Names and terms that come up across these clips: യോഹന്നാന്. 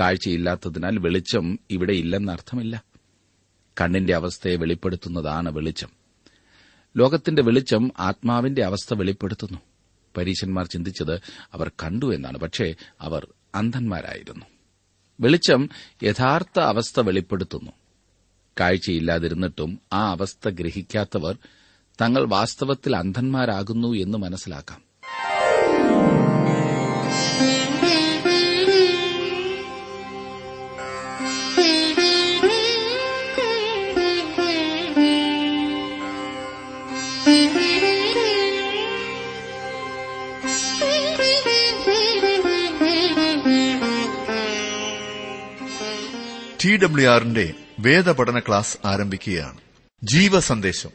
കാഴ്ചയില്ലാത്തതിനാൽ വെളിച്ചം ഇവിടെ ഇല്ലെന്നർത്ഥമില്ല. കണ്ണിന്റെ അവസ്ഥയെ വെളിപ്പെടുത്തുന്നതാണ് വെളിച്ചം. ലോകത്തിന്റെ വെളിച്ചം ആത്മാവിന്റെ അവസ്ഥ വെളിപ്പെടുത്തുന്നു. പരീശന്മാർ ചിന്തിച്ചത് അവർ കണ്ടു എന്നാണ്, പക്ഷേ അവർ അന്ധന്മാരായിരുന്നു. വെളിച്ചം യഥാർത്ഥ അവസ്ഥ വെളിപ്പെടുത്തുന്നു. കാഴ്ചയില്ലാതിരുന്നിട്ടും ആ അവസ്ഥ ഗ്രഹിക്കാത്തവർ തങ്ങൾ വാസ്തവത്തിൽ അന്ധന്മാരാകുന്നു എന്ന് മനസ്സിലാക്കാം. TWRന്റെ വേദപഠന ക്ലാസ് ആരംഭിക്കുകയാണ്. ജീവസന്ദേശം.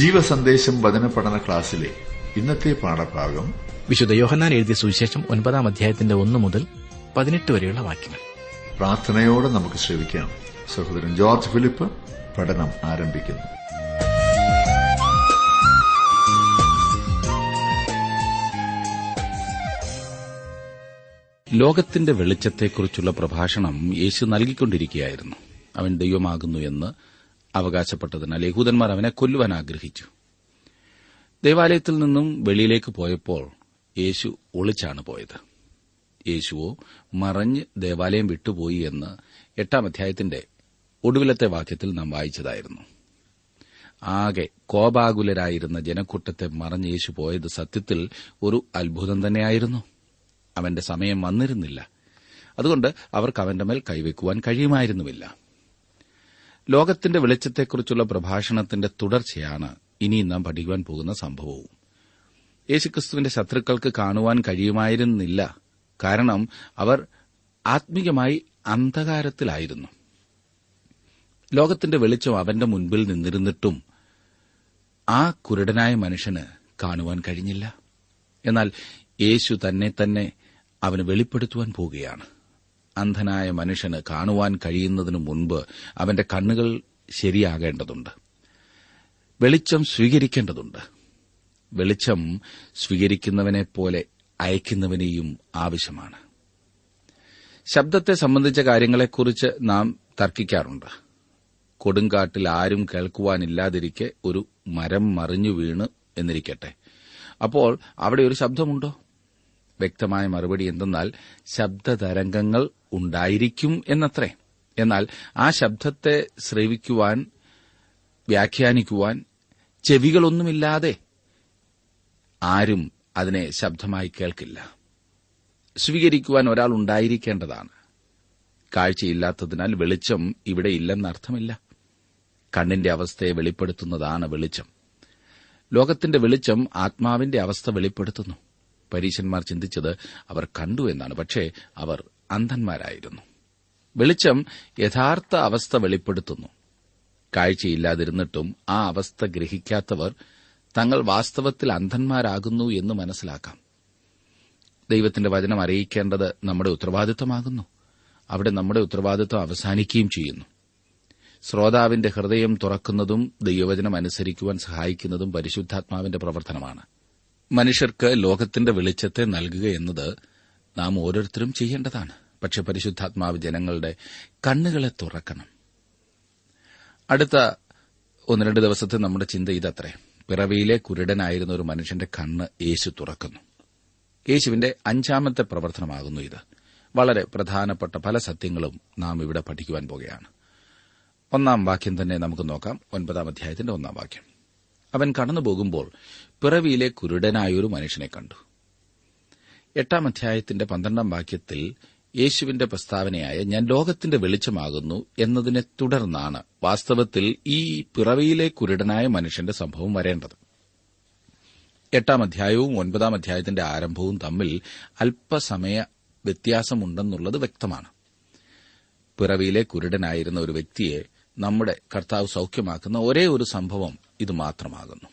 ജീവസന്ദേശം വചനപഠന ക്ലാസ്സിലെ ഇന്നത്തെ പാഠഭാഗം വിശുദ്ധ യോഹന്നാൻ എഴുതിയ സുവിശേഷം 9-1 വരെയുള്ള വാക്യങ്ങൾ പ്രാർത്ഥനയോടെ നമുക്ക് ശ്രവിക്കാം. സഹോദരൻ ജോർജ് ഫിലിപ്പ് പഠനം ആരംഭിക്കുന്നു. ലോകത്തിന്റെ വെളിച്ചത്തെക്കുറിച്ചുള്ള പ്രഭാഷണം യേശു നൽകിക്കൊണ്ടിരിക്കുകയായിരുന്നു. അവൻ ദൈവമാകുന്നു എന്ന് അവകാശപ്പെട്ടതിനാൽ യഹൂദന്മാർ അവനെ കൊല്ലുവാൻ ആഗ്രഹിച്ചു. ദൈവാലയത്തിൽ നിന്നും വെളിയിലേക്ക് പോയപ്പോൾ യേശു ഒളിച്ചാണ് പോയത്. യേശുവോ മറഞ്ഞ് ദേവാലയം വിട്ടുപോയി എന്ന് 8-ാം അധ്യായത്തിന്റെ ഒടുവിലത്തെ വാക്യത്തിൽ നാം വായിച്ചതായിരുന്നു. ആകെ കോപാകുലരായിരുന്ന ജനക്കൂട്ടത്തെ മറഞ്ഞ് യേശു പോയത് സത്യത്തിൽ ഒരു അത്ഭുതം തന്നെയായിരുന്നു. അവന്റെ സമയം വന്നിരുന്നില്ല. അതുകൊണ്ട് അവർക്ക് അവന്റെ മേൽ കൈവയ്ക്കുവാൻ കഴിയുമായിരുന്നുമില്ല. ലോകത്തിന്റെ വെളിച്ചത്തെക്കുറിച്ചുള്ള പ്രഭാഷണത്തിന്റെ തുടർച്ചയാണ് ഇനിയും നാം പഠിക്കുവാൻ പോകുന്ന സംഭവവും. യേശുക്രിസ്തുവിന്റെ ശത്രുക്കൾക്ക് കാണുവാൻ കഴിയുമായിരുന്നില്ല, കാരണം അവർ ആത്മീകമായി അന്ധകാരത്തിലായിരുന്നു. ലോകത്തിന്റെ വെളിച്ചം അവന്റെ മുൻപിൽ നിന്നിരുന്നിട്ടും ആ കുരുടനായ മനുഷ്യന് കാണുവാൻ കഴിഞ്ഞില്ല. എന്നാൽ യേശു തന്നെ തന്നെ അവന് വെളിപ്പെടുത്തുവാൻ പോകുകയാണ്. അന്ധനായ മനുഷ്യന് കാണുവാൻ കഴിയുന്നതിനു മുൻപ് അവന്റെ കണ്ണുകൾ ശരിയാകേണ്ടതുണ്ട്. വെളിച്ചം സ്വീകരിക്കേണ്ടതുണ്ട്. വെളിച്ചം സ്വീകരിക്കുന്നവനെപ്പോലെ അയക്കുന്നവനെയും ആവശ്യമാണ്. ശബ്ദത്തെ സംബന്ധിച്ച കാര്യങ്ങളെക്കുറിച്ച് നാം തർക്കിക്കാറുണ്ട്. കൊടുങ്കാട്ടിൽ ആരും കേൾക്കുവാനില്ലാതിരിക്കെ ഒരു മരം മറിഞ്ഞു വീണ് എന്നിരിക്കട്ടെ, അപ്പോൾ അവിടെ ഒരു ശബ്ദമുണ്ടോ? വ്യക്തമായ മറുപടി എന്തെന്നാൽ ശബ്ദതരംഗങ്ങൾ ഉണ്ടായിരിക്കും എന്നത്രേ. എന്നാൽ ആ ശബ്ദത്തെ ശ്രവിക്കുവാൻ, വ്യാഖ്യാനിക്കുവാൻ ചെവികളൊന്നുമില്ലാതെ ആരും അതിനെ ശബ്ദമായി കേൾക്കില്ല. സ്വീകരിക്കുവാൻ ഒരാൾ ഉണ്ടായിരിക്കേണ്ടതാണ്. കാഴ്ചയില്ലാത്തതിനാൽ വെളിച്ചം ഇവിടെ ഇല്ലെന്നർത്ഥമില്ല. കണ്ണിന്റെ അവസ്ഥയെ വെളിപ്പെടുത്തുന്നതാണ് വെളിച്ചം. ലോകത്തിന്റെ വെളിച്ചം ആത്മാവിന്റെ അവസ്ഥ വെളിപ്പെടുത്തുന്നു. പരീശന്മാർ ചിന്തിച്ചത് അവർ കണ്ടു എന്നാണ്, പക്ഷേ അവർ അന്ധന്മാരായിരുന്നു. വെളിച്ചം യഥാർത്ഥ അവസ്ഥ വെളിപ്പെടുത്തുന്നു. കാഴ്ചയില്ലാതിരുന്നിട്ടും ആ അവസ്ഥ ഗ്രഹിക്കാത്തവർ തങ്ങൾ വാസ്തവത്തിൽ അന്ധന്മാരാകുന്നു എന്ന് മനസ്സിലാക്കാം. ദൈവത്തിന്റെ വചനം അറിയിക്കേണ്ടത് നമ്മുടെ ഉത്തരവാദിത്തമാകുന്നു. അവിടെ നമ്മുടെ ഉത്തരവാദിത്തം അവസാനിക്കുകയും ചെയ്യുന്നു. ശ്രോതാവിന്റെ ഹൃദയം തുറക്കുന്നതും ദൈവവചനം അനുസരിക്കുവാൻ സഹായിക്കുന്നതും പരിശുദ്ധാത്മാവിന്റെ പ്രവർത്തനമാണ്. മനുഷ്യർക്ക് ലോകത്തിന്റെ വെളിച്ചത്തെ നൽകുക എന്നത് നാം ഓരോരുത്തരും ചെയ്യേണ്ടതാണ്. പക്ഷെ പരിശുദ്ധാത്മാവ് ജനങ്ങളുടെ കണ്ണുകളെ തുറക്കണം. അടുത്ത 1-2 ദിവസത്തെ നമ്മുടെ ചിന്ത ഇതത്രേ. പിറവിയിലെ കുരുടനായിരുന്ന ഒരു മനുഷ്യന്റെ കണ്ണ് യേശു തുറക്കുന്നു. യേശുവിന്റെ 5-ാമത്തെ പ്രവർത്തനമാകുന്നു ഇത്. വളരെ പ്രധാനപ്പെട്ട പല സത്യങ്ങളും നാം ഇവിടെ പഠിക്കുവാൻ പോകുകയാണ്. 1-ാം വാക്യം തന്നെ നമുക്ക് നോക്കാം. 9-ാം അധ്യായത്തിന്റെ 1-ാം വാക്യം. അവൻ കടന്നുപോകുമ്പോൾ പിറവിയിലെ കുരുടനായൊരു മനുഷ്യനെ കണ്ടു. 8-ാം അധ്യായത്തിന്റെ 12-ാം വാക്യത്തിൽ യേശുവിന്റെ പ്രസ്താവനയായ ഞാൻ ലോകത്തിന്റെ വെളിച്ചമാകുന്നു എന്നതിനെ തുടർന്നാണ് വാസ്തവത്തിൽ ഈ പിറവിയിലെ കുരുടനായ മനുഷ്യന്റെ സംഭവം വരേണ്ടത്. 8-ാം അധ്യായവും 9-ാം അധ്യായത്തിന്റെ ആരംഭവും തമ്മിൽ അല്പസമയ വ്യത്യാസമുണ്ടെന്നുള്ളത് വ്യക്തമാണ്. പിറവിയിലെ കുരുടനായിരുന്ന ഒരു വ്യക്തിയെ നമ്മുടെ കർത്താവ് സൌഖ്യമാക്കുന്ന ഒരേ ഒരു സംഭവം ഇത് മാത്രമാകുന്നു.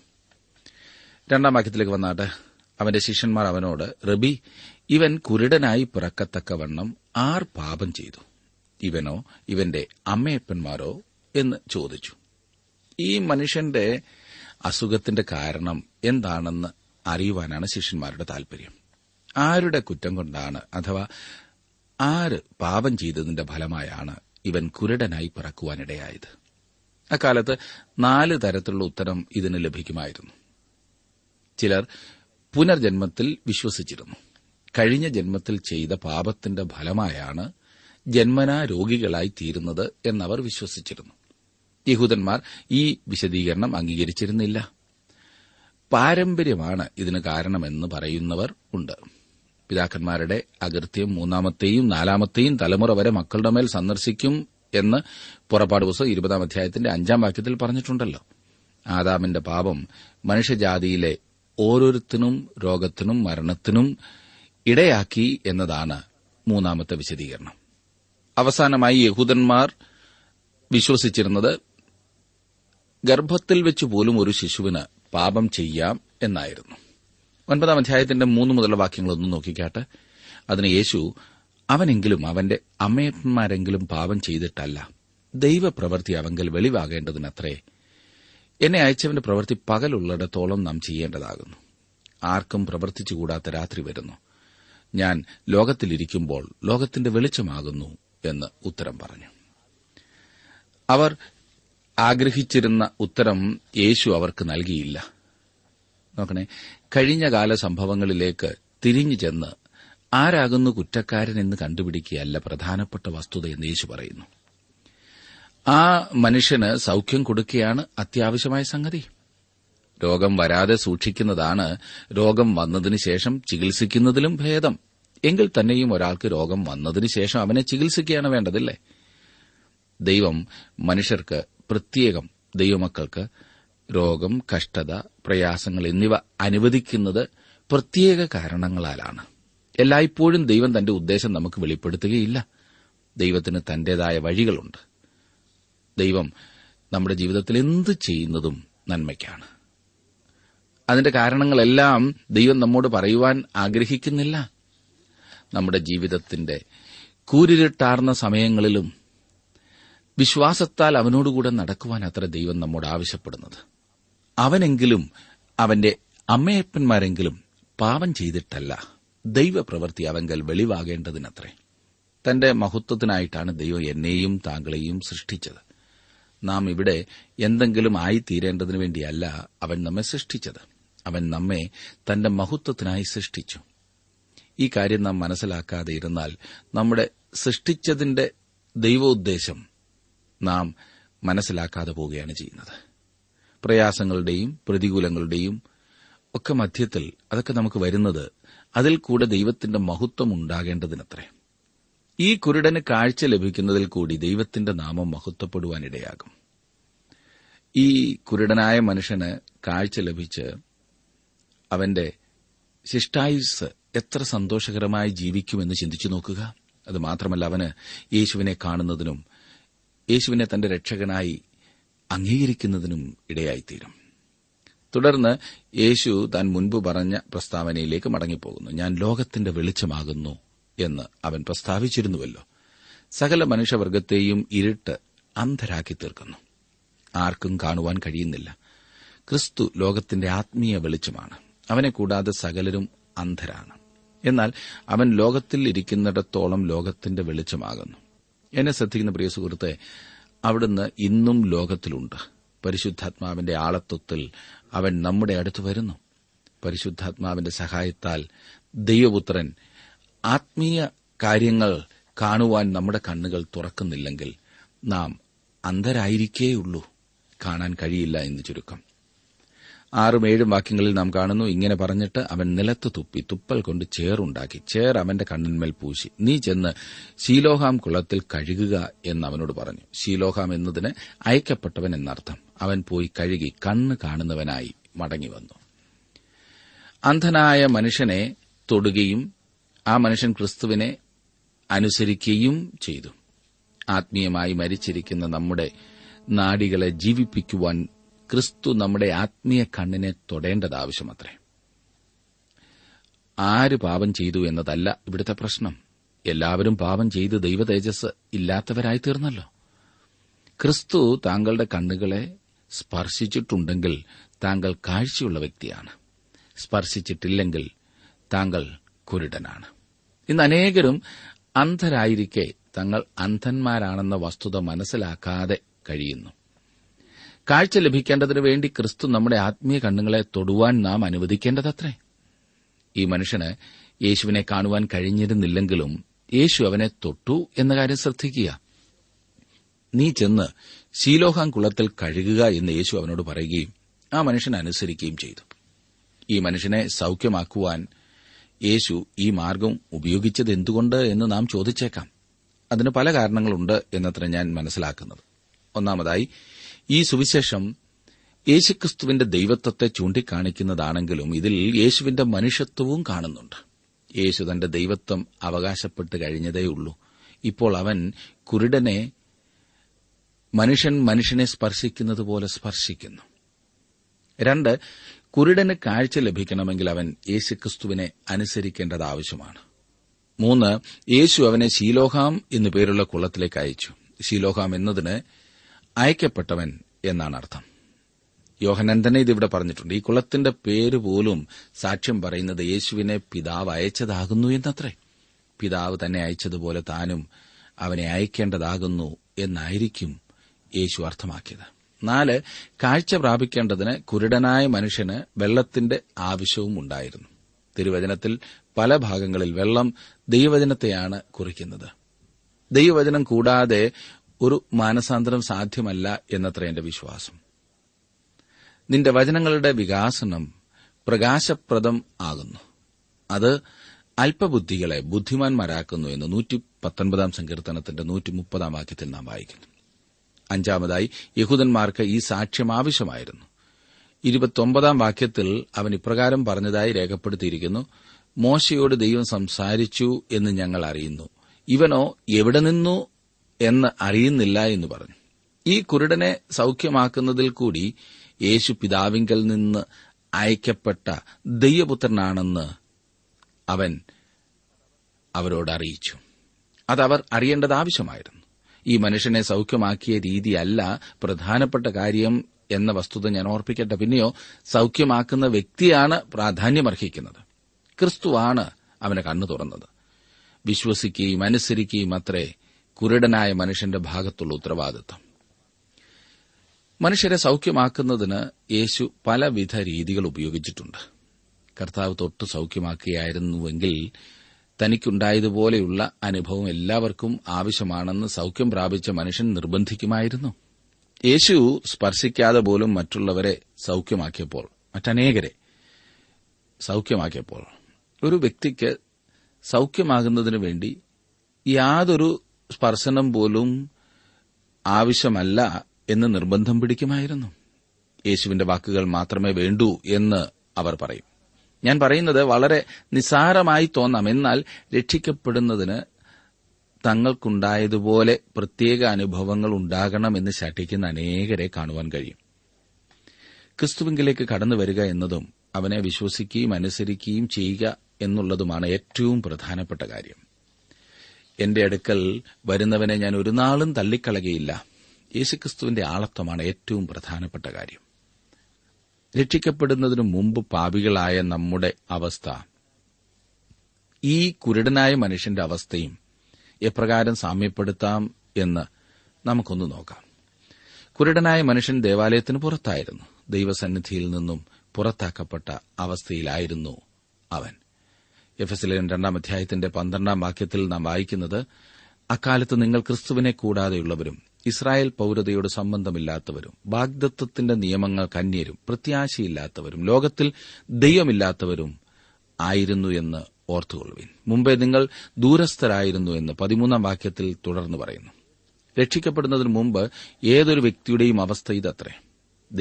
2-ാം വാക്യത്തിലേക്ക് വന്നാട്ടെ. അവന്റെ ശിഷ്യന്മാർ അവനോട്, റബി, ഇവൻ കുരുടനായി പിറക്കത്തക്കവണ്ണം ആർ പാപം ചെയ്തു, ഇവനോ ഇവന്റെ അമ്മയപ്പന്മാരോ എന്ന് ചോദിച്ചു. ഈ മനുഷ്യന്റെ അസുഖത്തിന്റെ കാരണം എന്താണെന്ന് അറിയുവാനാണ് ശിഷ്യന്മാരുടെ താൽപര്യം. ആരുടെ കുറ്റം കൊണ്ടാണ്, അഥവാ ആര് പാപം ചെയ്തതിന്റെ ഫലമായാണ് ഇവൻ കുരുടനായി പിറക്കുവാനിടയായത്? അക്കാലത്ത് 4 തരത്തിലുള്ള ഉത്തരം ഇതിന് ലഭിക്കുമായിരുന്നു. ചിലർ പുനർജന്മത്തിൽ വിശ്വസിച്ചിരുന്നു. കഴിഞ്ഞ ജന്മത്തിൽ ചെയ്ത പാപത്തിന്റെ ഫലമായാണ് ജന്മനാ രോഗികളായി തീരുന്നത് എന്നവർ വിശ്വസിച്ചിരുന്നു. യഹൂദന്മാർ ഈ വിശദീകരണം അംഗീകരിച്ചിരുന്നില്ല. പാരമ്പര്യമാണ് ഇതിന് കാരണമെന്ന് പറയുന്നവർ ഉണ്ട്. പിതാക്കന്മാരുടെ അകൃത്യം 3ാമത്തെയും 4ാമത്തെയും തലമുറ വരെ മക്കളുടെ മേൽ സന്ദർശിക്കും എന്ന് പുറപ്പാട് പുസ്തകം 20-ാം അധ്യായത്തിന്റെ 5-ാം വാക്യത്തിൽ പറഞ്ഞിട്ടുണ്ടല്ലോ. ആദാമിന്റെ പാപം മനുഷ്യജാതിയിലെ ഓരോരുത്തനും രോഗത്തിനും മരണത്തിനും ഇടയാക്കി എന്നതാണ് 3ാമത്തെ വിശദീകരണം. അവസാനമായി യഹൂദന്മാർ വിശ്വസിച്ചിരുന്നത് ഗർഭത്തിൽ വെച്ച് പോലും ഒരു ശിശുവിന് പാപം ചെയ്യാം എന്നായിരുന്നു. 9-ാം അധ്യായത്തിന്റെ 3 മുതലുള്ള വാക്യങ്ങളൊന്നും നോക്കിക്കാട്ടെ. അതിന് യേശു, അവനെങ്കിലും അവന്റെ അമ്മയന്മാരെങ്കിലും പാപം ചെയ്തിട്ടല്ല, ദൈവപ്രവൃത്തി അവങ്കൽ വെളിവാകേണ്ടതിനത്രേ. എന്നെ അയച്ചവന്റെ പ്രവൃത്തി പകലുള്ളിടത്തോളം നാം ചെയ്യേണ്ടതാകുന്നു. ആർക്കും പ്രവർത്തിച്ചുകൂടാത്ത രാത്രി വരുന്നു. ഞാൻ ലോകത്തിലിരിക്കുമ്പോൾ ലോകത്തിന്റെ വെളിച്ചമാകുന്നു എന്ന് ഉത്തരം പറഞ്ഞു. അവർ ആഗ്രഹിച്ചിരുന്ന ഉത്തരം യേശു അവർക്ക് നൽകിയില്ല. നോക്കണേ, കഴിഞ്ഞകാല സംഭവങ്ങളിലേക്ക് തിരിഞ്ഞു ചെന്ന് ആരാകുന്നു കുറ്റക്കാരൻ എന്ന് കണ്ടുപിടിക്കുകയല്ല പ്രധാനപ്പെട്ട വസ്തുത എന്ന് യേശു പറയുന്നു. ആ മനുഷ്യന് സൌഖ്യം കൊടുക്കുകയാണ് അത്യാവശ്യമായ സംഗതി. രോഗം വരാതെ സൂക്ഷിക്കുന്നതാണ് രോഗം വന്നതിന് ശേഷം ചികിത്സിക്കുന്നതിലും ഭേദം. എങ്കിൽ തന്നെയും ഒരാൾക്ക് രോഗം വന്നതിന് ശേഷം അവനെ ചികിത്സിക്കുകയാണ് വേണ്ടതില്ലേ? ദൈവം മനുഷ്യർക്ക്, പ്രത്യേകം ദൈവമക്കൾക്ക് രോഗം, കഷ്ടത, പ്രയാസങ്ങൾ എന്നിവ അനുവദിക്കുന്നത് പ്രത്യേക കാരണങ്ങളാലാണ്. എല്ലായ്പ്പോഴും ദൈവം തന്റെ ഉദ്ദേശം നമുക്ക് വെളിപ്പെടുത്തുകയില്ല. ദൈവത്തിന് തന്റേതായ വഴികളുണ്ട്. ദൈവം നമ്മുടെ ജീവിതത്തിൽ എന്ത് ചെയ്യുന്നതും നന്മയ്ക്കാണ്. അതിന്റെ കാരണങ്ങളെല്ലാം ദൈവം നമ്മോട് പറയുവാൻ ആഗ്രഹിക്കുന്നില്ല. നമ്മുടെ ജീവിതത്തിന്റെ കൂരിരുട്ടാർന്ന സമയങ്ങളിലും വിശ്വാസത്താൽ അവനോടുകൂടെ നടക്കുവാൻ അത്ര ദൈവം നമ്മോട് ആവശ്യപ്പെടുന്നത്. അവനെങ്കിലും അവന്റെ അമ്മയപ്പന്മാരെങ്കിലും പാപം ചെയ്തിട്ടല്ല, ദൈവപ്രവൃത്തി അവങ്കൽ വെളിവാകേണ്ടതിനത്രേ. തന്റെ മഹത്വത്തിനായിട്ടാണ് ദൈവം എന്നെയും താങ്കളെയും സൃഷ്ടിച്ചത്. നാം ഇവിടെ എന്തെങ്കിലും ആയിത്തീരേണ്ടതിനു വേണ്ടിയല്ല അവൻ നമ്മെ സൃഷ്ടിച്ചത്. അവൻ നമ്മെ തന്റെ മഹത്വത്തിനായി സൃഷ്ടിച്ചു. ഈ കാര്യം നാം മനസ്സിലാക്കാതെ ഇരുന്നാൽ നമ്മുടെ സൃഷ്ടിച്ചതിന്റെ ദൈവോദ്ദേശം നാം മനസ്സിലാക്കാതെ പോവുകയാണ് ചെയ്യുന്നത്. പ്രയാസങ്ങളുടെയും പ്രതികൂലങ്ങളുടെയും ഒക്കെ മധ്യത്തിൽ അതൊക്കെ നമുക്ക് വരുന്നത് അതിൽ കൂടെ ദൈവത്തിന്റെ മഹത്വം ഉണ്ടാകേണ്ടതിനത്രേ. ഈ കുരുടന് കാഴ്ച ലഭിക്കുന്നതിൽ കൂടി ദൈവത്തിന്റെ നാമം മഹത്വപ്പെടുവാനിടയാകും. ഈ കുരുടനായ മനുഷ്യന് കാഴ്ച ലഭിച്ച് അവന്റെ ശിഷ്ടായുസ് എത്ര സന്തോഷകരമായി ജീവിക്കുമെന്ന് ചിന്തിച്ചു നോക്കുക. അതുമാത്രമല്ല, അവന് യേശുവിനെ കാണുന്നതിനും യേശുവിനെ തന്റെ രക്ഷകനായി അംഗീകരിക്കുന്നതിനും ഇടയായിത്തീരും. തുടർന്ന് യേശു താൻ മുൻപ് പറഞ്ഞ പ്രസ്താവനയിലേക്ക് മടങ്ങിപ്പോകുന്നു. ഞാൻ ലോകത്തിന്റെ വെളിച്ചമാകുന്നു എന്ന് അവൻ പ്രസ്താവിച്ചിരുന്നുവല്ലോ. സകല മനുഷ്യവർഗത്തെയും ഇരുട്ട് അന്ധരാക്കി തീർക്കുന്നു. ആർക്കും കാണുവാൻ കഴിയുന്നില്ല. ക്രിസ്തു ലോകത്തിന്റെ ആത്മീയ വെളിച്ചമാണ്. അവനെ കൂടാതെ സകലരും അന്ധരാണ്. എന്നാൽ അവൻ ലോകത്തിൽ ഇരിക്കുന്നിടത്തോളം ലോകത്തിന്റെ വെളിച്ചമാകുന്നു. എന്നെ ശ്രദ്ധിക്കുന്ന പ്രിയ സുഹൃത്തെ, അവിടുന്ന് ഇന്നും ലോകത്തിലുണ്ട്. പരിശുദ്ധാത്മാവിന്റെ ആളത്വത്തിൽ അവൻ നമ്മുടെ അടുത്ത് വരുന്നു. പരിശുദ്ധാത്മാവിന്റെ സഹായത്താൽ ദൈവപുത്രൻ ആത്മീയ കാര്യങ്ങൾ കാണുവാൻ നമ്മുടെ കണ്ണുകൾ തുറക്കുന്നില്ലെങ്കിൽ നാം അന്ധരായിരിക്കേയുള്ളൂ, കാണാൻ കഴിയില്ല എന്ന് ചുരുക്കം. 6-7 വാക്യങ്ങളിൽ നാം കാണുന്നു, ഇങ്ങനെ പറഞ്ഞിട്ട് അവൻ നിലത്ത് തുപ്പി, തുപ്പൽ കൊണ്ട് ചേറുണ്ടാക്കി, ചേർ അവന്റെ കണ്ണിന്മേൽ പൂശി. നീ ചെന്ന് ശീലോഹാം കുളത്തിൽ കഴുകുക എന്ന് അവനോട് പറഞ്ഞു. ശീലോഹാം എന്നതിന് അയക്കപ്പെട്ടവൻ എന്നർത്ഥം. അവൻ പോയി കഴുകി കണ്ണ് കാണുന്നവനായി മടങ്ങിവന്നു. അന്ധനായ മനുഷ്യനെ തൊടുകയും ആ മനുഷ്യൻ ക്രിസ്തുവിനെ അനുസരിക്കുകയും ചെയ്തു. ആത്മീയമായി മരിച്ചിരിക്കുന്ന നമ്മുടെ നാഡികളെ ജീവിപ്പിക്കുവാൻ ക്രിസ്തു നമ്മുടെ ആത്മീയ കണ്ണിനെ തൊടേണ്ടത് ആവശ്യമത്രേ. ആര് പാപം ചെയ്തു എന്നതല്ല ഇവിടുത്തെ പ്രശ്നം. എല്ലാവരും പാപം ചെയ്ത് ദൈവ തേജസ് ഇല്ലാത്തവരായി തീർന്നല്ലോ. ക്രിസ്തു താങ്കളുടെ കണ്ണുകളെ സ്പർശിച്ചിട്ടുണ്ടെങ്കിൽ താങ്കൾ കാഴ്ചയുള്ള വ്യക്തിയാണ്. സ്പർശിച്ചിട്ടില്ലെങ്കിൽ താങ്കൾ കുരുടനാണ്. ഇന്ന് അനേകരും അന്ധരായിരിക്കെ തങ്ങൾ അന്ധന്മാരാണെന്ന വസ്തുത മനസ്സിലാക്കാതെ കഴിയുന്നു. കാഴ്ച ലഭിക്കേണ്ടതിനു വേണ്ടി ക്രിസ്തു നമ്മുടെ ആത്മീയ കണ്ണുകളെ തൊടുവാൻ നാം അനുവദിക്കേണ്ടതത്രേ. ഈ മനുഷ്യന് യേശുവിനെ കാണുവാൻ കഴിഞ്ഞിരുന്നില്ലെങ്കിലും യേശു അവനെ തൊട്ടു എന്ന കാര്യം ശ്രദ്ധിക്കുക. നീ ചെന്ന് ശീലോഹാം കുളത്തിൽ കഴുകുക എന്ന് യേശു അവനോട് പറയുകയും ആ മനുഷ്യൻ അനുസരിക്കുകയും ചെയ്തു. ഈ മനുഷ്യനെ സൌഖ്യമാക്കുവാൻ യേശു ഈ മാർഗം ഉപയോഗിച്ചത് എന്തുകൊണ്ട് എന്ന് നാം ചോദിച്ചേക്കാം. അതിന് പല കാരണങ്ങളുണ്ട് എന്നത്ര ഞാൻ മനസ്സിലാക്കുന്നത്. ഒന്നാമതായി, ഈ സുവിശേഷം യേശുക്രിസ്തുവിന്റെ ദൈവത്വത്തെ ചൂണ്ടിക്കാണിക്കുന്നതാണെങ്കിലും ഇതിൽ യേശുവിന്റെ മനുഷ്യത്വവും കാണുന്നുണ്ട്. യേശു തന്റെ ദൈവത്വം അവകാശപ്പെട്ട് കഴിഞ്ഞതേയുള്ളൂ. ഇപ്പോൾ അവൻ കുരുടനെ മനുഷ്യൻ മനുഷ്യനെ സ്പർശിക്കുന്നത് പോലെ സ്പർശിക്കുന്നു. രണ്ട്, കുരുടന് കാഴ്ച ലഭിക്കണമെങ്കിൽ അവൻ യേശുക്രിസ്തുവിനെ അനുസരിക്കേണ്ടത് ആവശ്യമാണ്. മൂന്ന്, യേശു അവനെ ശീലോഹാം എന്നു പേരുള്ള കുളത്തിലേക്ക് അയച്ചു. ശീലോഹാം എന്നതിന് അയക്കപ്പെട്ടവൻ എന്നാണ് അർത്ഥം. യോഹന്നാൻ തന്നെ ഇതിവിടെ പറഞ്ഞിട്ടുണ്ട്. ഈ കുളത്തിന്റെ പേര് പോലും സാക്ഷ്യം പറയുന്നത് യേശുവിനെ പിതാവ് അയച്ചതാകുന്നു എന്നത്രേ. പിതാവ് തന്നെ അയച്ചതുപോലെ താനും അവനെ അയക്കേണ്ടതാകുന്നു എന്നായിരിക്കും യേശു അർത്ഥമാക്കിയത്. നാല്, കാഴ്ച പ്രാപിക്കേണ്ടതിന് കുരുടനായ മനുഷ്യന് വെള്ളത്തിന്റെ ആവശ്യവും ഉണ്ടായിരുന്നു. തിരുവചനത്തിൽ പല ഭാഗങ്ങളിൽ വെള്ളം ദൈവവചനത്തെയാണ് കുറിക്കുന്നത്. ദൈവവചനം കൂടാതെ ഒരു മാനസാന്തരം സാധ്യമല്ല എന്നത്ര എന്റെ വിശ്വാസം. നിന്റെ വചനങ്ങളുടെ വികാസനം പ്രകാശപ്രദം ആകുന്നു, അത് അല്പബുദ്ധികളെ ബുദ്ധിമാന്മാരാക്കുന്നു എന്ന് 119 സങ്കീർത്തനത്തിന്റെ 130 വാക്യത്തിൽ നാം വായിക്കുന്നു. അഞ്ചാമതായി, യഹൂദന്മാർക്ക് ഈ സാക്ഷ്യം ആവശ്യമായിരുന്നു. 29 വാക്യത്തിൽ അവൻ ഇപ്രകാരം പറഞ്ഞതായി രേഖപ്പെടുത്തിയിരിക്കുന്നു: മോശയോട് ദൈവം സംസാരിച്ചു എന്ന് ഞങ്ങൾ അറിയുന്നു, ഇവനോ എവിടെ നിന്നു എന്ന് അറിയുന്നില്ല എന്ന് പറഞ്ഞു. ഈ കുരുടനെ സൌഖ്യമാക്കുന്നതിൽ കൂടി യേശു പിതാവിങ്കൽ നിന്ന് അയക്കപ്പെട്ട ദൈവപുത്രനാണെന്ന് അവൻ അവരോട് അറിയിച്ചു. അതവർ അറിയേണ്ടത് ആവശ്യമായിരുന്നു. ഈ മനുഷ്യനെ സൌഖ്യമാക്കിയ രീതിയല്ല പ്രധാനപ്പെട്ട കാര്യം എന്ന വസ്തുത ഞാൻ ഓർപ്പിക്കട്ടെ. പിന്നെയോ സൌഖ്യമാക്കുന്ന വ്യക്തിയാണ് പ്രാധാന്യമർഹിക്കുന്നത്. ക്രിസ്തുവാണ് അവനെ കണ്ണു തുറന്നത്. വിശ്വസിക്കുകയും അനുസരിക്കുകയും അത്രേ കുരുടനായ മനുഷ്യന്റെ ഭാഗത്തുള്ള ഉത്തരവാദിത്വം. മനുഷ്യരെ സൌഖ്യമാക്കുന്നതിന് യേശു പലവിധ രീതികൾ ഉപയോഗിച്ചിട്ടുണ്ട്. കർത്താവ് തൊട്ട് സൌഖ്യമാക്കുകയായിരുന്നുവെങ്കിൽ തനിക്കുണ്ടായതുപോലെയുള്ള അനുഭവം എല്ലാവർക്കും ആവശ്യമാണെന്ന് സൌഖ്യം പ്രാപിച്ച മനുഷ്യൻ നിർബന്ധിക്കുമായിരുന്നു. യേശു സ്പർശിക്കാതെ പോലും മറ്റുള്ളവരെ സൌഖ്യമാക്കിയപ്പോൾ, മറ്റനേകരെ സൌഖ്യമാക്കിയപ്പോൾ, ഒരു വ്യക്തിക്ക് സൌഖ്യമാകുന്നതിനു വേണ്ടി യാതൊരു സ്പർശനം പോലും ആവശ്യമല്ല എന്ന് നിർബന്ധം പിടിക്കുമായിരുന്നു. യേശുവിന്റെ വാക്കുകൾ മാത്രമേ വേണ്ടൂ എന്ന് അവർ പറയും. ഞാൻ പറയുന്നത് വളരെ നിസ്സാരമായി തോന്നാം, എന്നാൽ രക്ഷിക്കപ്പെടുന്നതിന് തങ്ങൾക്കുണ്ടായതുപോലെ പ്രത്യേക അനുഭവങ്ങൾ ഉണ്ടാകണമെന്ന് ശഠിക്കുന്ന അനേകരെ കാണുവാൻ കഴിയും. ക്രിസ്തുവിങ്കിലേക്ക് കടന്നുവരിക എന്നതും അവനെ വിശ്വസിക്കുകയും അനുസരിക്കുകയും ചെയ്യുക എന്നുള്ളതുമാണ് ഏറ്റവും പ്രധാനപ്പെട്ട കാര്യം. എന്റെ അടുക്കൽ വരുന്നവനെ ഞാൻ ഒരു നാളും തള്ളിക്കളകയില്ല. യേശുക്രിസ്തുവിന്റെ ആളത്വമാണ് ഏറ്റവും പ്രധാനപ്പെട്ട കാര്യം. രക്ഷിക്കപ്പെടുന്നതിനു മുമ്പ് പാപികളായ നമ്മുടെ അവസ്ഥ, ഈ കുരുടനായ മനുഷ്യന്റെ അവസ്ഥയും എപ്രകാരം സാമ്യപ്പെടുത്താം എന്ന് നമുക്കൊന്ന് നോക്കാം. കുരുടനായ മനുഷ്യൻ ദേവാലയത്തിന് പുറത്തായിരുന്നു. ദൈവസന്നിധിയിൽ നിന്നും പുറത്താക്കപ്പെട്ട അവസ്ഥയിലായിരുന്നു അവൻ. എഫെസ്യരിലെ 2 അധ്യായത്തിന്റെ 12 വാക്യത്തിൽ നാം വായിക്കുന്നത്: അക്കാലത്ത് നിങ്ങൾ ക്രിസ്തുവിനെ കൂടാതെയുള്ളവരും ഇസ്രായേൽ പൌരതയോട് സംബന്ധമില്ലാത്തവരും വാഗ്ദത്തത്തിന്റെ നിയമങ്ങൾക്ക് അന്യരും പ്രത്യാശയില്ലാത്തവരും ലോകത്തിൽ ദൈവമില്ലാത്തവരും ആയിരുന്നു എന്ന് ഓർത്തുകൊള്ളുവിൻ. മുമ്പേ നിങ്ങൾ ദൂരസ്ഥരായിരുന്നു എന്ന് 13 വാക്യത്തിൽ തുടർന്ന് പറയുന്നു. രക്ഷിക്കപ്പെടുന്നതിന് മുമ്പ് ഏതൊരു വ്യക്തിയുടെയും അവസ്ഥ ഇതത്രേ.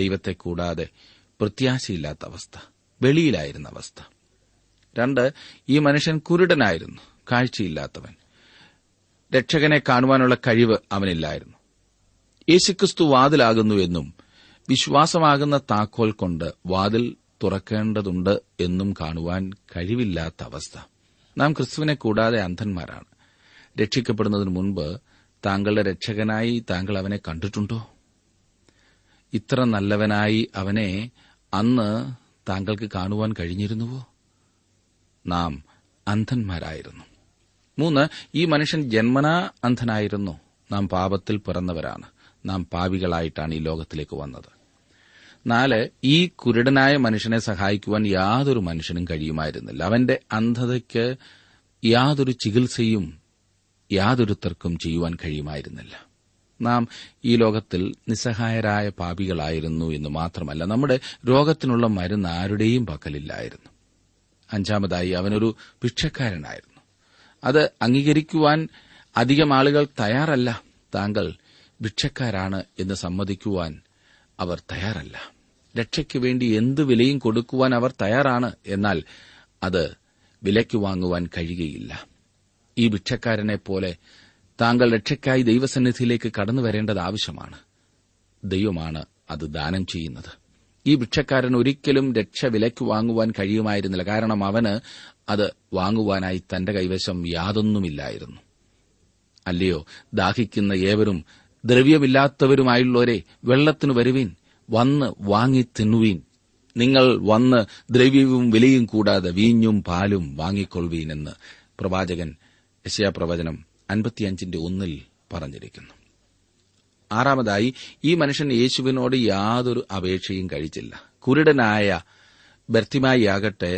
ദൈവത്തെ കൂടാതെ പ്രത്യാശയില്ലാത്ത അവസ്ഥ, വെളിയിലായിരുന്ന അവസ്ഥ. രണ്ട്, ഈ മനുഷ്യൻ കുരുടനായിരുന്നു, കാഴ്ചയില്ലാത്തവൻ. രക്ഷകനെ കാണുവാനുള്ള കഴിവ് അവനില്ലായിരുന്നു. യേശുക്രിസ്തു വാതിലാകുന്നു എന്നും വിശ്വാസമാകുന്ന താക്കോൽ കൊണ്ട് വാതിൽ തുറക്കേണ്ടതുണ്ട് എന്നും കാണുവാൻ കഴിവില്ലാത്ത അവസ്ഥ. നാം ക്രിസ്തുവിനെ കൂടാതെ അന്ധന്മാരാണ്. രക്ഷിക്കപ്പെടുന്നതിന് മുൻപ് താങ്കളുടെ രക്ഷകനായി താങ്കൾ അവനെ കണ്ടിട്ടുണ്ടോ? ഇത്ര നല്ലവനായി അവനെ അന്ന് താങ്കൾക്ക് കാണുവാൻ കഴിഞ്ഞിരുന്നുവോ? നാം അന്ധന്മാരായിരുന്നു. 3, ഈ മനുഷ്യൻ ജന്മനാ അന്ധനായിരുന്നു. നാം പാപത്തിൽ പിറന്നവരാണ്. നാം പാപികളായിട്ടാണ് ഈ ലോകത്തിലേക്ക് വന്നത്. 4, ഈ കുരുടനായ മനുഷ്യനെ സഹായിക്കുവാൻ യാതൊരു മനുഷ്യനും കഴിയുമായിരുന്നില്ല. അവന്റെ അന്ധതയ്ക്ക് യാതൊരു ചികിത്സയും യാതൊരുത്തർക്കും ചെയ്യുവാൻ കഴിയുമായിരുന്നില്ല. നാം ഈ ലോകത്തിൽ നിസ്സഹായരായ പാപികളായിരുന്നു എന്ന് മാത്രമല്ല, നമ്മുടെ രോഗത്തിനുള്ള മരുന്ന് ആരുടെയും പക്കലില്ലായിരുന്നു. 5, അവനൊരു ഭിക്ഷക്കാരനായിരുന്നു. അത് അംഗീകരിക്കുവാൻ അധികം ആളുകൾ തയ്യാറല്ല. താങ്കൾ ഭിക്ഷക്കാരാണ് എന്ന് സമ്മതിക്കുവാൻ അവർ തയ്യാറല്ല. രക്ഷയ്ക്ക് വേണ്ടി എന്ത് വിലയും കൊടുക്കുവാൻ അവർ തയ്യാറാണ്, എന്നാൽ അത് വിലയ്ക്ക് വാങ്ങുവാൻ കഴിയുകയില്ല. ഈ ഭിക്ഷക്കാരനെ പോലെ താങ്കൾ രക്ഷയ്ക്കായി ദൈവസന്നിധിയിലേക്ക് കടന്നു വരേണ്ടത് ആവശ്യമാണ്. ദൈവമാണ് അത് ദാനം ചെയ്യുന്നത്. ഈ ഭിക്ഷക്കാരൻ ഒരിക്കലും രക്ഷ വിലയ്ക്ക് വാങ്ങുവാൻ കഴിയുമായിരുന്നില്ല, കാരണം അവന് അത് വാങ്ങുവാനായി തന്റെ കൈവശം യാതൊന്നുമില്ലായിരുന്നു. അല്ലയോ, ദാഹിക്കുന്ന ഏവരും ദ്രവ്യമില്ലാത്തവരുമായുള്ളവരെ, വെള്ളത്തിനു വരുവീൻ, വന്ന് വാങ്ങി തിന്നുവീൻ, നിങ്ങൾ വന്ന് ദ്രവ്യവും വിലയും കൂടാതെ വീഞ്ഞും പാലും വാങ്ങിക്കൊള്ളുവീനെന്ന് പ്രവാചകൻ യെശയ്യാപ്രവചനം 55:1 പറഞ്ഞിരിക്കുന്നു. 6, ഈ മനുഷ്യൻ യേശുവിനോട് യാതൊരു അപേക്ഷയും കഴിച്ചില്ല. കുരുടനായ ബർത്തിമായിയാകട്ടെ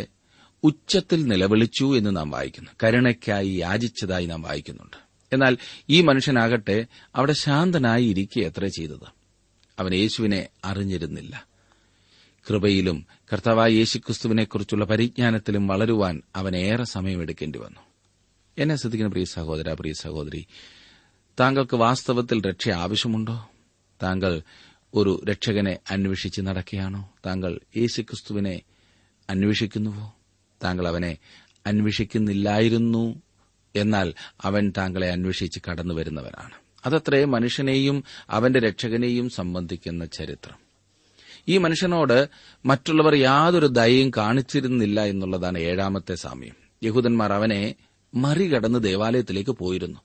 ഉച്ചത്തിൽ നിലവിളിച്ചു എന്ന് നാം വായിക്കുന്നു. കരുണയ്ക്കായി യാചിച്ചതായി നാം വായിക്കുന്നുണ്ട്. എന്നാൽ ഈ മനുഷ്യനാകട്ടെ അവിടെ ശാന്തനായി ഇരിക്കുകയത്രേ ചെയ്തത്. അവൻ യേശുവിനെ അറിഞ്ഞിരുന്നില്ല. കൃപയിലും കർത്താവായ യേശുക്രിസ്തുവിനെക്കുറിച്ചുള്ള പരിജ്ഞാനത്തിലും വളരുവാൻ അവനേറെ സമയമെടുക്കേണ്ടി വന്നു. എന്നെ ശ്രദ്ധിക്കുന്ന പ്രിയ സഹോദര, പ്രിയ സഹോദരി, താങ്കൾക്ക് വാസ്തവത്തിൽ രക്ഷ ആവശ്യമുണ്ടോ? താങ്കൾ ഒരു രക്ഷകനെ അന്വേഷിച്ച് നടക്കുകയാണോ? താങ്കൾ യേശുക്രിസ്തുവിനെ അന്വേഷിക്കുന്നുവോ? താങ്കൾ അവനെ അന്വേഷിക്കുന്നില്ലായിരുന്നു, എന്നാൽ അവൻ താങ്കളെ അന്വേഷിച്ച് കടന്നു വരുന്നവനാണ്. അതത്രേ മനുഷ്യനെയും അവന്റെ രക്ഷകനെയും സംബന്ധിക്കുന്ന ചരിത്രം. ഈ മനുഷ്യനോട് മറ്റുള്ളവർ യാതൊരു ദയയും കാണിച്ചിരുന്നില്ല എന്നുള്ളതാണ് 7-ാമത്തെ സാമ്യം. യഹൂദന്മാർ അവനെ മറികടന്ന് ദേവാലയത്തിലേക്ക് പോയിരുന്നു.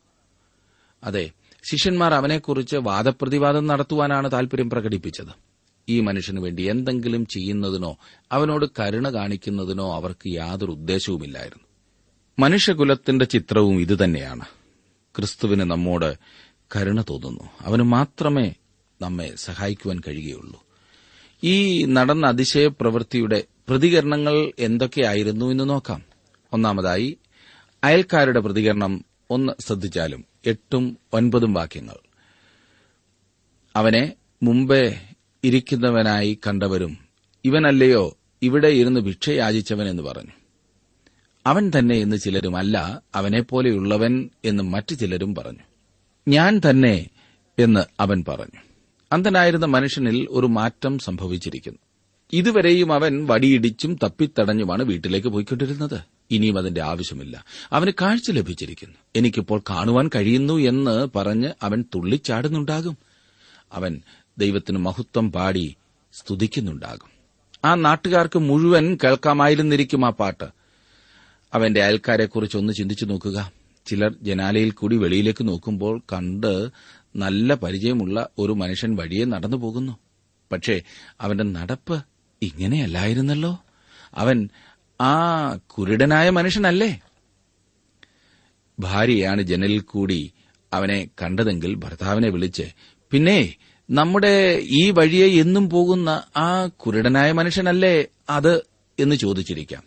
അതെ, ശിഷ്യന്മാർ അവനെക്കുറിച്ച് വാദപ്രതിവാദം നടത്തുവാനാണ് താൽപര്യം പ്രകടിപ്പിച്ചത്. ഈ മനുഷ്യന് വേണ്ടി എന്തെങ്കിലും ചെയ്യുന്നതിനോ അവനോട് കരുണ കാണിക്കുന്നതിനോ അവർക്ക് യാതൊരു ഉദ്ദേശവുമില്ലായിരുന്നു. മനുഷ്യകുലത്തിന്റെ ചിത്രവും ഇതുതന്നെയാണ്. ക്രിസ്തുവിന് നമ്മോട് കരുണ തോന്നുന്നു. അവന് മാത്രമേ നമ്മെ സഹായിക്കുവാൻ കഴിയുകയുള്ളൂ. ഈ നടന്ന അതിശയപ്രവൃത്തിയുടെ പ്രതികരണങ്ങൾ എന്തൊക്കെയായിരുന്നു എന്ന് നോക്കാം. 1, അയൽക്കാരുടെ പ്രതികരണം ഒന്ന് ശ്രദ്ധിച്ചാലും 8-9 വാക്യങ്ങൾ. അവനെ മുമ്പേ ഇരിക്കുന്നവനായി കണ്ടവരും ഇവനല്ലയോ ഇവിടെ ഇരുന്ന് ഭിക്ഷയാചിച്ചവൻ എന്ന് പറഞ്ഞു. അവൻ തന്നെ എന്ന് ചിലരും, അല്ല അവനെപ്പോലെയുള്ളവൻ എന്ന് മറ്റു ചിലരും പറഞ്ഞു. ഞാൻ തന്നെ എന്ന് അവൻ പറഞ്ഞു. അന്ധനായിരുന്ന മനുഷ്യനിൽ ഒരു മാറ്റം സംഭവിച്ചിരിക്കുന്നു. ഇതുവരെയും അവൻ വടിയിടിച്ചും തപ്പിത്തടഞ്ഞുമാണ് വീട്ടിലേക്ക് പോയിക്കൊണ്ടിരുന്നത്. ഇനിയും അതിന്റെ ആവശ്യമില്ല. അവന് കാഴ്ച ലഭിച്ചിരിക്കുന്നു. എനിക്കിപ്പോൾ കാണുവാൻ കഴിയുന്നു എന്ന് പറഞ്ഞ് അവൻ തുള്ളിച്ചാടുന്നുണ്ടാകും. അവൻ ദൈവത്തിന് മഹത്വം പാടി സ്തുതിക്കുന്നുണ്ടാകും. ആ നാട്ടുകാർക്ക് മുഴുവൻ കേൾക്കാമായിരുന്നിരിക്കും ആ പാട്ട്. അവന്റെ അയൽക്കാരെക്കുറിച്ചൊന്ന് ചിന്തിച്ചു നോക്കുക. ചിലർ ജനാലയിൽ കൂടി വെളിയിലേക്ക് നോക്കുമ്പോൾ കണ്ട് നല്ല പരിചയമുള്ള ഒരു മനുഷ്യൻ വഴിയെ നടന്നു പോകുന്നു. പക്ഷേ അവന്റെ നടപ്പ് ഇങ്ങനെയല്ലായിരുന്നല്ലോ. അവൻ ആ കുരുടനായ മനുഷ്യനല്ലേ? ഭാര്യയാണ് ജനലിൽ കൂടി അവനെ കണ്ടതെങ്കിൽ ഭർത്താവിനെ വിളിച്ച്, പിന്നെ നമ്മുടെ ഈ വഴിയെ എന്നും പോകുന്ന ആ കുരുടനായ മനുഷ്യനല്ലേ അത് എന്ന് ചോദിച്ചിരിക്കാം.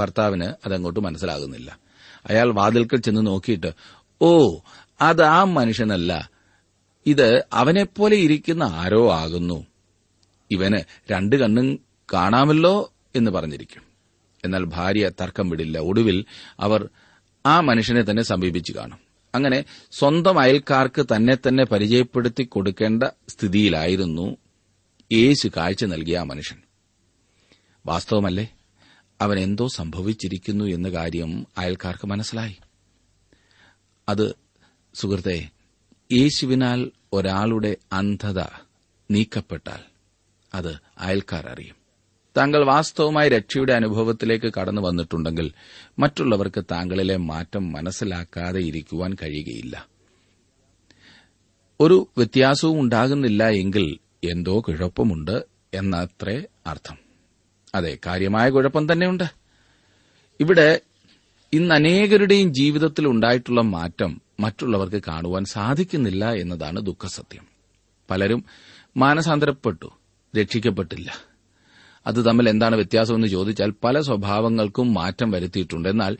ഭർത്താവിന് അതങ്ങോട്ട് മനസ്സിലാകുന്നില്ല. അയാൾ വാതിൽക്കൽ ചെന്ന് നോക്കിയിട്ട്, ഓ അത് ആ മനുഷ്യനല്ല, ഇത് അവനെപ്പോലെ ഇരിക്കുന്ന ആരോ ആകുന്നു, ഇവന് 2 കണ്ണും കാണാമല്ലോ എന്ന് പറഞ്ഞിരിക്കും. എന്നാൽ ഭാര്യ തർക്കം വിടില്ല. ഒടുവിൽ അവർ ആ മനുഷ്യനെ തന്നെ സമീപിച്ചു കാണും. അങ്ങനെ സ്വന്തം അയൽക്കാർക്ക് തന്നെ തന്നെ പരിചയപ്പെടുത്തി കൊടുക്കേണ്ട സ്ഥിതിയിലായിരുന്നു യേശു കാഴ്ച നൽകിയ ആ മനുഷ്യൻ. വാസ്തവമല്ലേ? അവനെന്തോ സംഭവിച്ചിരിക്കുന്നു എന്ന കാര്യം അയൽക്കാർക്ക് മനസ്സിലായി. അത് സുഹൃത്തെ, യേശുവിനാൽ ഒരാളുടെ അന്ധത നീക്കപ്പെട്ടാൽ അത് അയൽക്കാർ അറിയും. താങ്കൾ വാസ്തവമായി രക്ഷയുടെ അനുഭവത്തിലേക്ക് കടന്നു വന്നിട്ടുണ്ടെങ്കിൽ മറ്റുള്ളവർക്ക് താങ്കളിലെ മാറ്റം മനസ്സിലാക്കാതെ ഇരിക്കുവാൻ കഴിയുകയില്ല. ഒരു വ്യത്യാസവും ഉണ്ടാകുന്നില്ല എങ്കിൽ എന്തോ കുഴപ്പമുണ്ട് എന്നത്രേ അർത്ഥം. അതെ, കാര്യമായ കുഴപ്പം തന്നെയുണ്ട്. ഇവിടെ ഇന്ന് അനേകരുടെയും ജീവിതത്തിൽ ഉണ്ടായിട്ടുള്ള മാറ്റം മറ്റുള്ളവർക്ക് കാണുവാൻ സാധിക്കുന്നില്ല എന്നതാണ് ദുഃഖസത്യം. പലരും മാനസാന്തരപ്പെട്ടു, രക്ഷിക്കപ്പെട്ടില്ല. അത് തമ്മിൽ എന്താണ് വ്യത്യാസമെന്ന് ചോദിച്ചാൽ പല സ്വഭാവങ്ങൾക്കും മാറ്റം വരുത്തിയിട്ടുണ്ട്. എന്നാൽ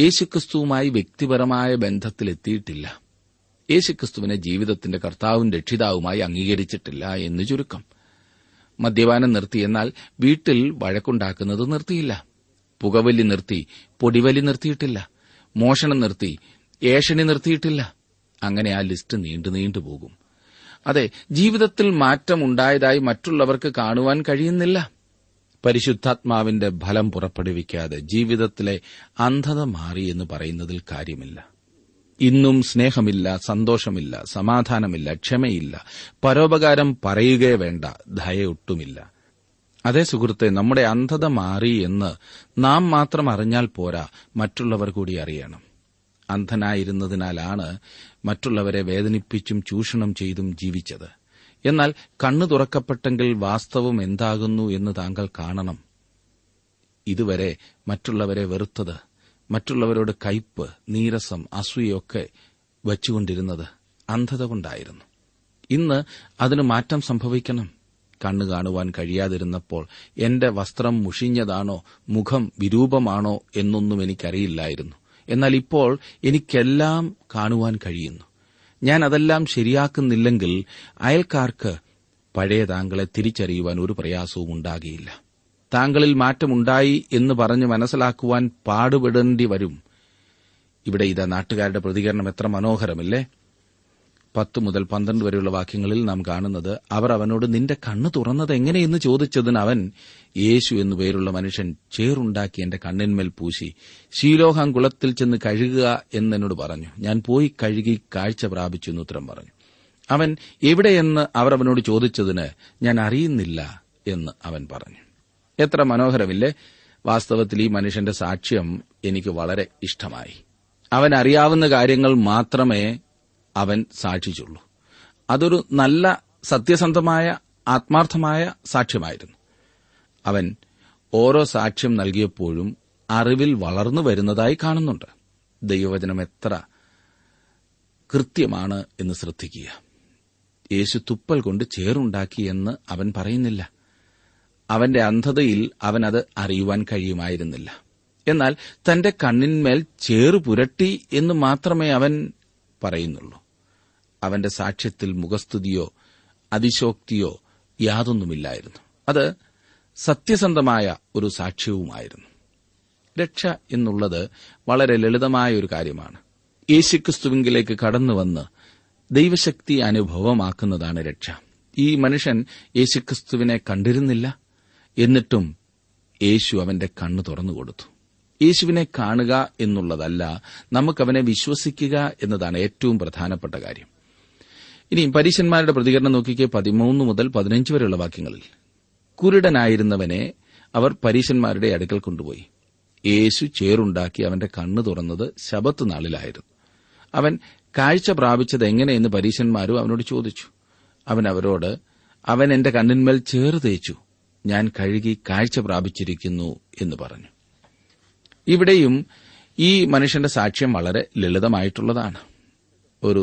യേശുക്രിസ്തുവുമായി വ്യക്തിപരമായ ബന്ധത്തിലെത്തിയിട്ടില്ല, യേശുക്രിസ്തുവിനെ ജീവിതത്തിന്റെ കർത്താവും രക്ഷിതാവുമായി അംഗീകരിച്ചിട്ടില്ല എന്ന് ചുരുക്കം. മദ്യപാനം നിർത്തി, എന്നാൽ വീട്ടിൽ വഴക്കുണ്ടാക്കുന്നത് നിർത്തിയില്ല. പുകവലി നിർത്തി, പൊടിവലി നിർത്തിയിട്ടില്ല. മോഷണം നിർത്തി, ഏഷണി നിർത്തിയിട്ടില്ല. അങ്ങനെ ആ ലിസ്റ്റ് നീണ്ടു പോകും. അതെ, ജീവിതത്തിൽ മാറ്റമുണ്ടായതായി മറ്റുള്ളവർക്ക് കാണുവാൻ കഴിയുന്നില്ല. പരിശുദ്ധാത്മാവിന്റെ ഫലം പുറപ്പെടുവിക്കാതെ ജീവിതത്തിലെ അന്ധത മാറി എന്ന് പറയുന്നതിൽ കാര്യമില്ല. ഇന്നും സ്നേഹമില്ല, സന്തോഷമില്ല, സമാധാനമില്ല, ക്ഷമയില്ല, പരോപകാരം പറയുകയേ വേണ്ട, ദയൊട്ടുമില്ല. അതേ സുഹൃത്തെ, നമ്മുടെ അന്ധത മാറി എന്ന് നാം മാത്രം അറിഞ്ഞാൽ പോരാ, മറ്റുള്ളവർ കൂടി അറിയണം. അന്ധനായിരുന്നതിനാലാണ് മറ്റുള്ളവരെ വേദനിപ്പിച്ചും ചൂഷണം ചെയ്തും ജീവിച്ചത്. എന്നാൽ കണ്ണു തുറക്കപ്പെട്ടെങ്കിൽ വാസ്തവം എന്താകുന്നു എന്ന് താങ്കൾ കാണണം. ഇതുവരെ മറ്റുള്ളവരെ വെറുത്തത്, മറ്റുള്ളവരോട് കയ്പ്, നീരസം, അസൂയൊക്കെ വച്ചുകൊണ്ടിരുന്നത് അന്ധത കൊണ്ടായിരുന്നു. ഇന്ന് അതിന് മാറ്റം സംഭവിക്കണം. കണ്ണു കാണുവാൻ കഴിയാതിരുന്നപ്പോൾ എന്റെ വസ്ത്രം മുഷിഞ്ഞതാണോ, മുഖം വിരൂപമാണോ എന്നൊന്നും എനിക്കറിയില്ലായിരുന്നു. എന്നാൽ ഇപ്പോൾ എനിക്കെല്ലാം കാണുവാൻ കഴിയുന്നു. ഞാൻ അതെല്ലാം ശരിയാക്കുന്നില്ലെങ്കിൽ അയൽക്കാർക്ക് പഴയ താങ്കളെ തിരിച്ചറിയുവാൻ ഒരു പ്രയാസവും ഉണ്ടാകിയില്ല. താങ്കളിൽ മാറ്റമുണ്ടായി എന്ന് പറഞ്ഞ് മനസ്സിലാക്കുവാൻ പാടുപെടേണ്ടി വരും. ഇവിടെ ഇതാ നാട്ടുകാരുടെ പ്രതികരണം എത്ര മനോഹരമല്ലേ. 10 മുതൽ 12 വരെയുള്ള വാക്യങ്ങളിൽ നാം കാണുന്നത്, അവർ അവനോട് നിന്റെ കണ്ണ് തുറന്നത് എങ്ങനെയെന്ന് ചോദിച്ചതിന് അവൻ, യേശു എന്നു പേരുള്ള മനുഷ്യൻ ചേറുണ്ടാക്കി എന്റെ കണ്ണിന്മേൽ പൂശി, ശീലോഹാം കുളത്തിൽ ചെന്ന് കഴുകുക എന്നോട് പറഞ്ഞു. ഞാൻ പോയി കഴുകി കാഴ്ച പ്രാപിച്ചു എന്ന് ഉത്തരം പറഞ്ഞു. അവൻ എവിടെയെന്ന് അവർ അവനോട് ചോദിച്ചതിന് ഞാൻ അറിയുന്നില്ല എന്ന് അവൻ പറഞ്ഞു. എത്ര മനോഹരമില്ലേ. വാസ്തവത്തിൽ ഈ മനുഷ്യന്റെ സാക്ഷ്യം എനിക്ക് വളരെ ഇഷ്ടമായി. അവൻ അറിയാവുന്ന കാര്യങ്ങൾ മാത്രമേ അവൻ സാക്ഷിച്ചുള്ളൂ. അതൊരു നല്ല സത്യസന്ധമായ ആത്മാർത്ഥമായ സാക്ഷ്യമായിരുന്നു. അവൻ ഓരോ സാക്ഷ്യം നൽകിയപ്പോഴും അറിവിൽ വളർന്നു വരുന്നതായി കാണുന്നുണ്ട്. ദൈവവചനം എത്ര കൃത്യമാണ് എന്ന് ശ്രദ്ധിക്കുക. യേശു തുപ്പൽ കൊണ്ട് ചേറുണ്ടാക്കിയെന്ന് അവൻ പറയുന്നില്ല. അവന്റെ അന്ധതയിൽ അവനത് അറിയുവാൻ കഴിയുമായിരുന്നില്ല. എന്നാൽ തന്റെ കണ്ണിന്മേൽ ചേറു പുരട്ടി എന്ന് മാത്രമേ അവൻ പറയുന്നുള്ളൂ. അവന്റെ സാക്ഷ്യത്തിൽ മുഖസ്തുതിയോ അതിശോക്തിയോ യാതൊന്നുമില്ലായിരുന്നു. അത് സത്യസന്ധമായ ഒരു സാക്ഷ്യവുമായിരുന്നു. രക്ഷ എന്നുള്ളത് വളരെ ലളിതമായ ഒരു കാര്യമാണ്. യേശുക്രിസ്തുവിലേക്ക് കടന്നുവന്ന് ദൈവശക്തി അനുഭവമാക്കുന്നതാണ് രക്ഷ. ഈ മനുഷ്യൻ യേശുക്രിസ്തുവിനെ കണ്ടിരുന്നില്ല. എന്നിട്ടും യേശു അവന്റെ കണ്ണ് തുറന്നുകൊടുത്തു. യേശുവിനെ കാണുക എന്നുള്ളതല്ല, നമുക്കവനെ വിശ്വസിക്കുക എന്നതാണ് ഏറ്റവും പ്രധാനപ്പെട്ട കാര്യം. ഇനി പരീശന്മാരുടെ പ്രതികരണം നോക്കിക്കേ, 13 മുതൽ 15 വരെയുള്ള വാക്യങ്ങളിൽ. കുരുടനായിരുന്നവനെ അവർ പരീശന്മാരുടെ അടുക്കൽ കൊണ്ടുപോയി. യേശു ചേറുണ്ടാക്കി അവന്റെ കണ്ണ് തുറന്നത് ശബത്ത് നാളിലായിരുന്നു. അവൻ കാഴ്ച പ്രാപിച്ചത് എങ്ങനെയെന്ന് പരീശന്മാരും അവനോട് ചോദിച്ചു. അവൻ അവരോട്, അവൻ എന്റെ കണ്ണിന്മേൽ ചേറ് തേച്ചു, ഞാൻ കഴുകി കാഴ്ച പ്രാപിച്ചിരിക്കുന്നു എന്ന് പറഞ്ഞു. ഇവിടെയും ഈ മനുഷ്യന്റെ സാക്ഷ്യം വളരെ ലളിതമായിട്ടുള്ളതാണ്. ഒരു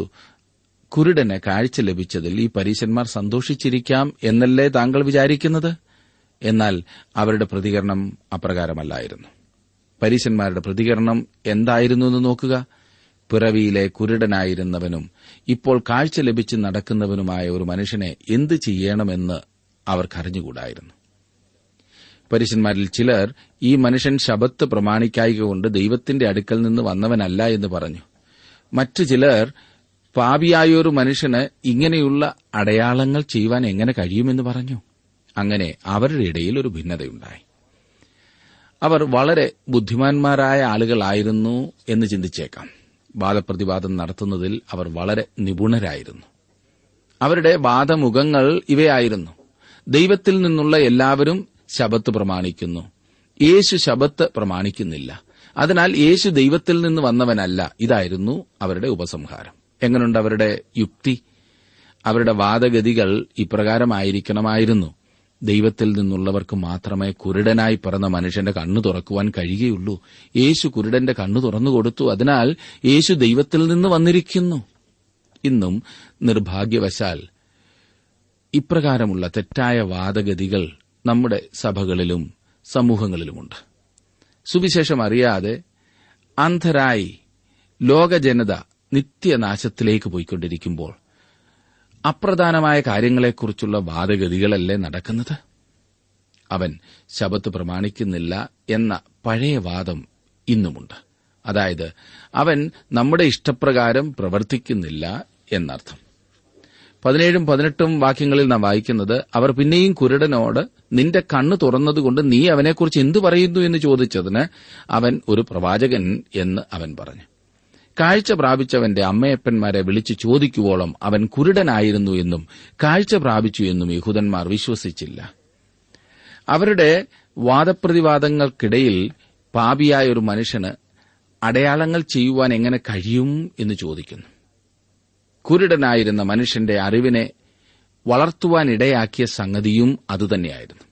കുരുടന് കാഴ്ച ലഭിച്ചതിൽ ഈ പരീശന്മാർ സന്തോഷിച്ചിരിക്കാം എന്നല്ലേ താങ്കൾ വിചാരിക്കുന്നത്? എന്നാൽ അവരുടെ പ്രതികരണം അപ്രകാരമല്ലായിരുന്നു. പരീശന്മാരുടെ പ്രതികരണം എന്തായിരുന്നു എന്ന് നോക്കുക. പിറവിയിലെ കുരുടനായിരുന്നവനും ഇപ്പോൾ കാഴ്ച ലഭിച്ച് നടക്കുന്നവനുമായ ഒരു മനുഷ്യനെ എന്ത് ചെയ്യണമെന്ന് അവർക്കറിഞ്ഞുകൂടായിരുന്നു. പരീശന്മാരിൽ ചിലർ ഈ മനുഷ്യൻ ശബത്ത് പ്രമാണിക്കായകൊണ്ട് ദൈവത്തിന്റെ അടുക്കൽ നിന്ന് വന്നവനല്ല എന്ന് പറഞ്ഞു. മറ്റു ചിലർ പാപിയായൊരു മനുഷ്യന് ഇങ്ങനെയുള്ള അടയാളങ്ങൾ ചെയ്യുവാൻ എങ്ങനെ കഴിയുമെന്ന് പറഞ്ഞു. അങ്ങനെ അവരുടെ ഇടയിൽ ഒരു ഭിന്നതയുണ്ടായി. അവർ വളരെ ബുദ്ധിമാന്മാരായ ആളുകളായിരുന്നു എന്ന് ചിന്തിച്ചേക്കാം. വാദപ്രതിവാദം നടത്തുന്നതിൽ അവർ വളരെ നിപുണരായിരുന്നു. അവരുടെ വാദമുഖങ്ങൾ ഇവയായിരുന്നു: ദൈവത്തിൽ നിന്നുള്ള എല്ലാവരും ശബത്ത് പ്രമാണിക്കുന്നു, യേശു ശബത്ത് പ്രമാണിക്കുന്നില്ല, അതിനാൽ യേശു ദൈവത്തിൽ നിന്ന് വന്നവനല്ല. ഇതായിരുന്നു അവരുടെ ഉപസംഹാരം. എങ്ങനെയുണ്ട് അവരുടെ യുക്തി? അവരുടെ വാദഗതികൾ ഇപ്രകാരമായിരിക്കണമായിരുന്നു: ദൈവത്തിൽ നിന്നുള്ളവർക്ക് മാത്രമേ കുരുടനായി പിറന്ന മനുഷ്യന്റെ കണ്ണ് തുറക്കുവാൻ കഴിയുകയുള്ളൂ. യേശു കുരുടന്റെ കണ്ണ് തുറന്നുകൊടുത്തു. അതിനാൽ യേശു ദൈവത്തിൽ നിന്ന് വന്നിരിക്കുന്നു. ഇന്നും നിർഭാഗ്യവശാൽ ഇപ്രകാരമുള്ള തെറ്റായ വാദഗതികൾ നമ്മുടെ സഭകളിലും സമൂഹങ്ങളിലുമുണ്ട്. സുവിശേഷം അറിയാതെ അന്ധരായി ലോകജനത നിത്യനാശത്തിലേക്ക് പോയിക്കൊണ്ടിരിക്കുമ്പോൾ അപ്രധാനമായ കാര്യങ്ങളെക്കുറിച്ചുള്ള വാദഗതികളല്ലേ നടക്കുന്നത്? അവൻ ശബത്ത് പ്രമാണിക്കുന്നില്ല എന്ന പഴയ വാദം ഇന്നുമുണ്ട്. അതായത് അവൻ നമ്മുടെ ഇഷ്ടപ്രകാരം പ്രവർത്തിക്കുന്നില്ല എന്നർത്ഥം. 17-18 വാക്യങ്ങളിൽ നാം വായിക്കുന്നത്, അവർ പിന്നെയും കുരുടനോട് നിന്റെ കണ്ണ് തുറന്നതുകൊണ്ട് നീ അവനെക്കുറിച്ച് എന്തു പറയുന്നു എന്ന് ചോദിച്ചതിന് അവൻ ഒരു പ്രവാചകൻ എന്ന് അവൻ പറഞ്ഞു. കാഴ്ച പ്രാപിച്ചവന്റെ അമ്മയപ്പന്മാരെ വിളിച്ച് ചോദിക്കുവോളം അവൻ കുരുടനായിരുന്നു എന്നും കാഴ്ച പ്രാപിച്ചു എന്നും യഹൂദന്മാർ വിശ്വസിച്ചില്ല. അവരുടെ വാദപ്രതിവാദങ്ങൾക്കിടയിൽ പാപിയായ ഒരു മനുഷ്യന് അടയാളങ്ങൾ ചെയ്യുവാൻ എങ്ങനെ കഴിയും എന്ന് ചോദിക്കുന്നു. കുരുടനായിരുന്ന മനുഷ്യന്റെ അറിവിനെ വളർത്തുവാനിടയാക്കിയ സംഗതിയും അതുതന്നെയായിരുന്നു.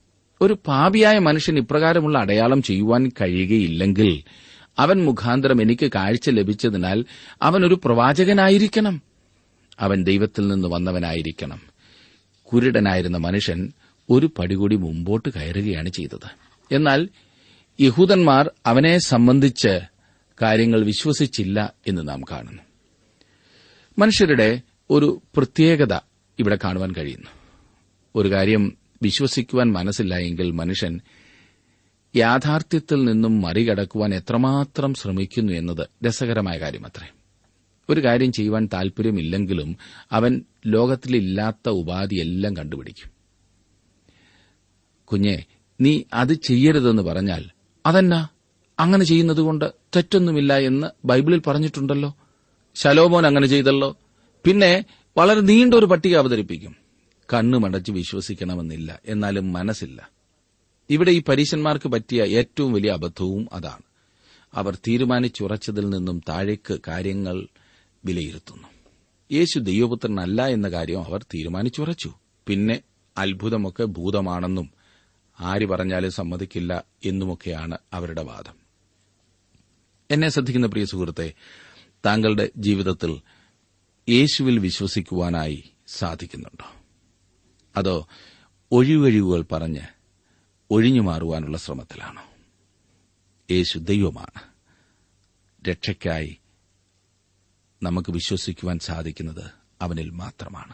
ഒരു പാപിയായ മനുഷ്യൻ ഇപ്രകാരമുള്ള അടയാളം ചെയ്യുവാൻ കഴിയുകയില്ലെങ്കിൽ അവൻ മുഖാന്തരം എനിക്ക് കാഴ്ച ലഭിച്ചതിനാൽ അവനൊരു പ്രവാചകനായിരിക്കണം, അവൻ ദൈവത്തിൽ നിന്ന് വന്നവനായിരിക്കണം. കുരുടനായിരുന്ന മനുഷ്യൻ ഒരു പടികൂടി മുമ്പോട്ട് കയറുകയാണ് ചെയ്തത്. എന്നാൽ യഹൂദന്മാർ അവനെ സംബന്ധിച്ച് കാര്യങ്ങൾ വിശ്വസിച്ചില്ല എന്ന് നാം കാണുന്നു. മനുഷ്യരുടെ ഒരു പ്രത്യേകത ഇവിടെ കാണുവാൻ കഴിയുന്നു. ഒരു കാര്യം വിശ്വസിക്കുവാൻ മനസ്സില്ല എങ്കിൽ മനുഷ്യൻ യാഥാർത്ഥ്യത്തിൽ നിന്നും മറികടക്കുവാൻ എത്രമാത്രം ശ്രമിക്കുന്നു എന്നത് രസകരമായ കാര്യമത്രേ. ഒരു കാര്യം ചെയ്യുവാൻ താൽപര്യമില്ലെങ്കിലും അവൻ ലോകത്തിലില്ലാത്ത ഉപാധിയെല്ലാം കണ്ടുപിടിക്കും. കുഞ്ഞെ, നീ അത് ചെയ്യരുതെന്ന് പറഞ്ഞാൽ അതെന്നാ, അങ്ങനെ ചെയ്യുന്നതുകൊണ്ട് തെറ്റൊന്നുമില്ല എന്ന് ബൈബിളിൽ പറഞ്ഞിട്ടുണ്ടല്ലോ, ശലോമോൻ അങ്ങനെ ചെയ്തല്ലോ, പിന്നെ വളരെ നീണ്ടൊരു പട്ടിക അവതരിപ്പിക്കും. കണ്ണുമടച്ച് വിശ്വസിക്കണമെന്നില്ല, എന്നാലും മനസ്സില്ല. ഇവിടെ ഈ പരീശന്മാർക്ക് പറ്റിയ ഏറ്റവും വലിയ അബദ്ധവും അതാണ്. അവർ തീരുമാനിച്ചുറച്ചതിൽ നിന്നും താഴേക്ക് കാര്യങ്ങൾ വിലയിരുത്തുന്നു. യേശു ദൈവപുത്രനല്ല എന്ന കാര്യം അവർ തീരുമാനിച്ചുറച്ചു. പിന്നെ അത്ഭുതമൊക്കെ ഭൂതമാണെന്നും ആര് പറഞ്ഞാലും സമ്മതിക്കില്ല എന്നുമൊക്കെയാണ് അവരുടെ വാദം. എന്നെ ശ്രദ്ധിക്കുന്ന പ്രിയ സുഹൃത്തെ, താങ്കളുടെ ജീവിതത്തിൽ യേശുവിൽ വിശ്വസിക്കുവാനായി സാധിക്കുന്നുണ്ടോ? അതോ ഒഴികഴിവുകൾ പറഞ്ഞ് ഒഴിഞ്ഞു മാറുവാനുള്ള ശ്രമത്തിലാണോ? യേശു ദൈവമാണ്. രക്ഷയ്ക്കായി നമുക്ക് വിശ്വസിക്കുവാൻ സാധിക്കുന്നത് അവനിൽ മാത്രമാണ്.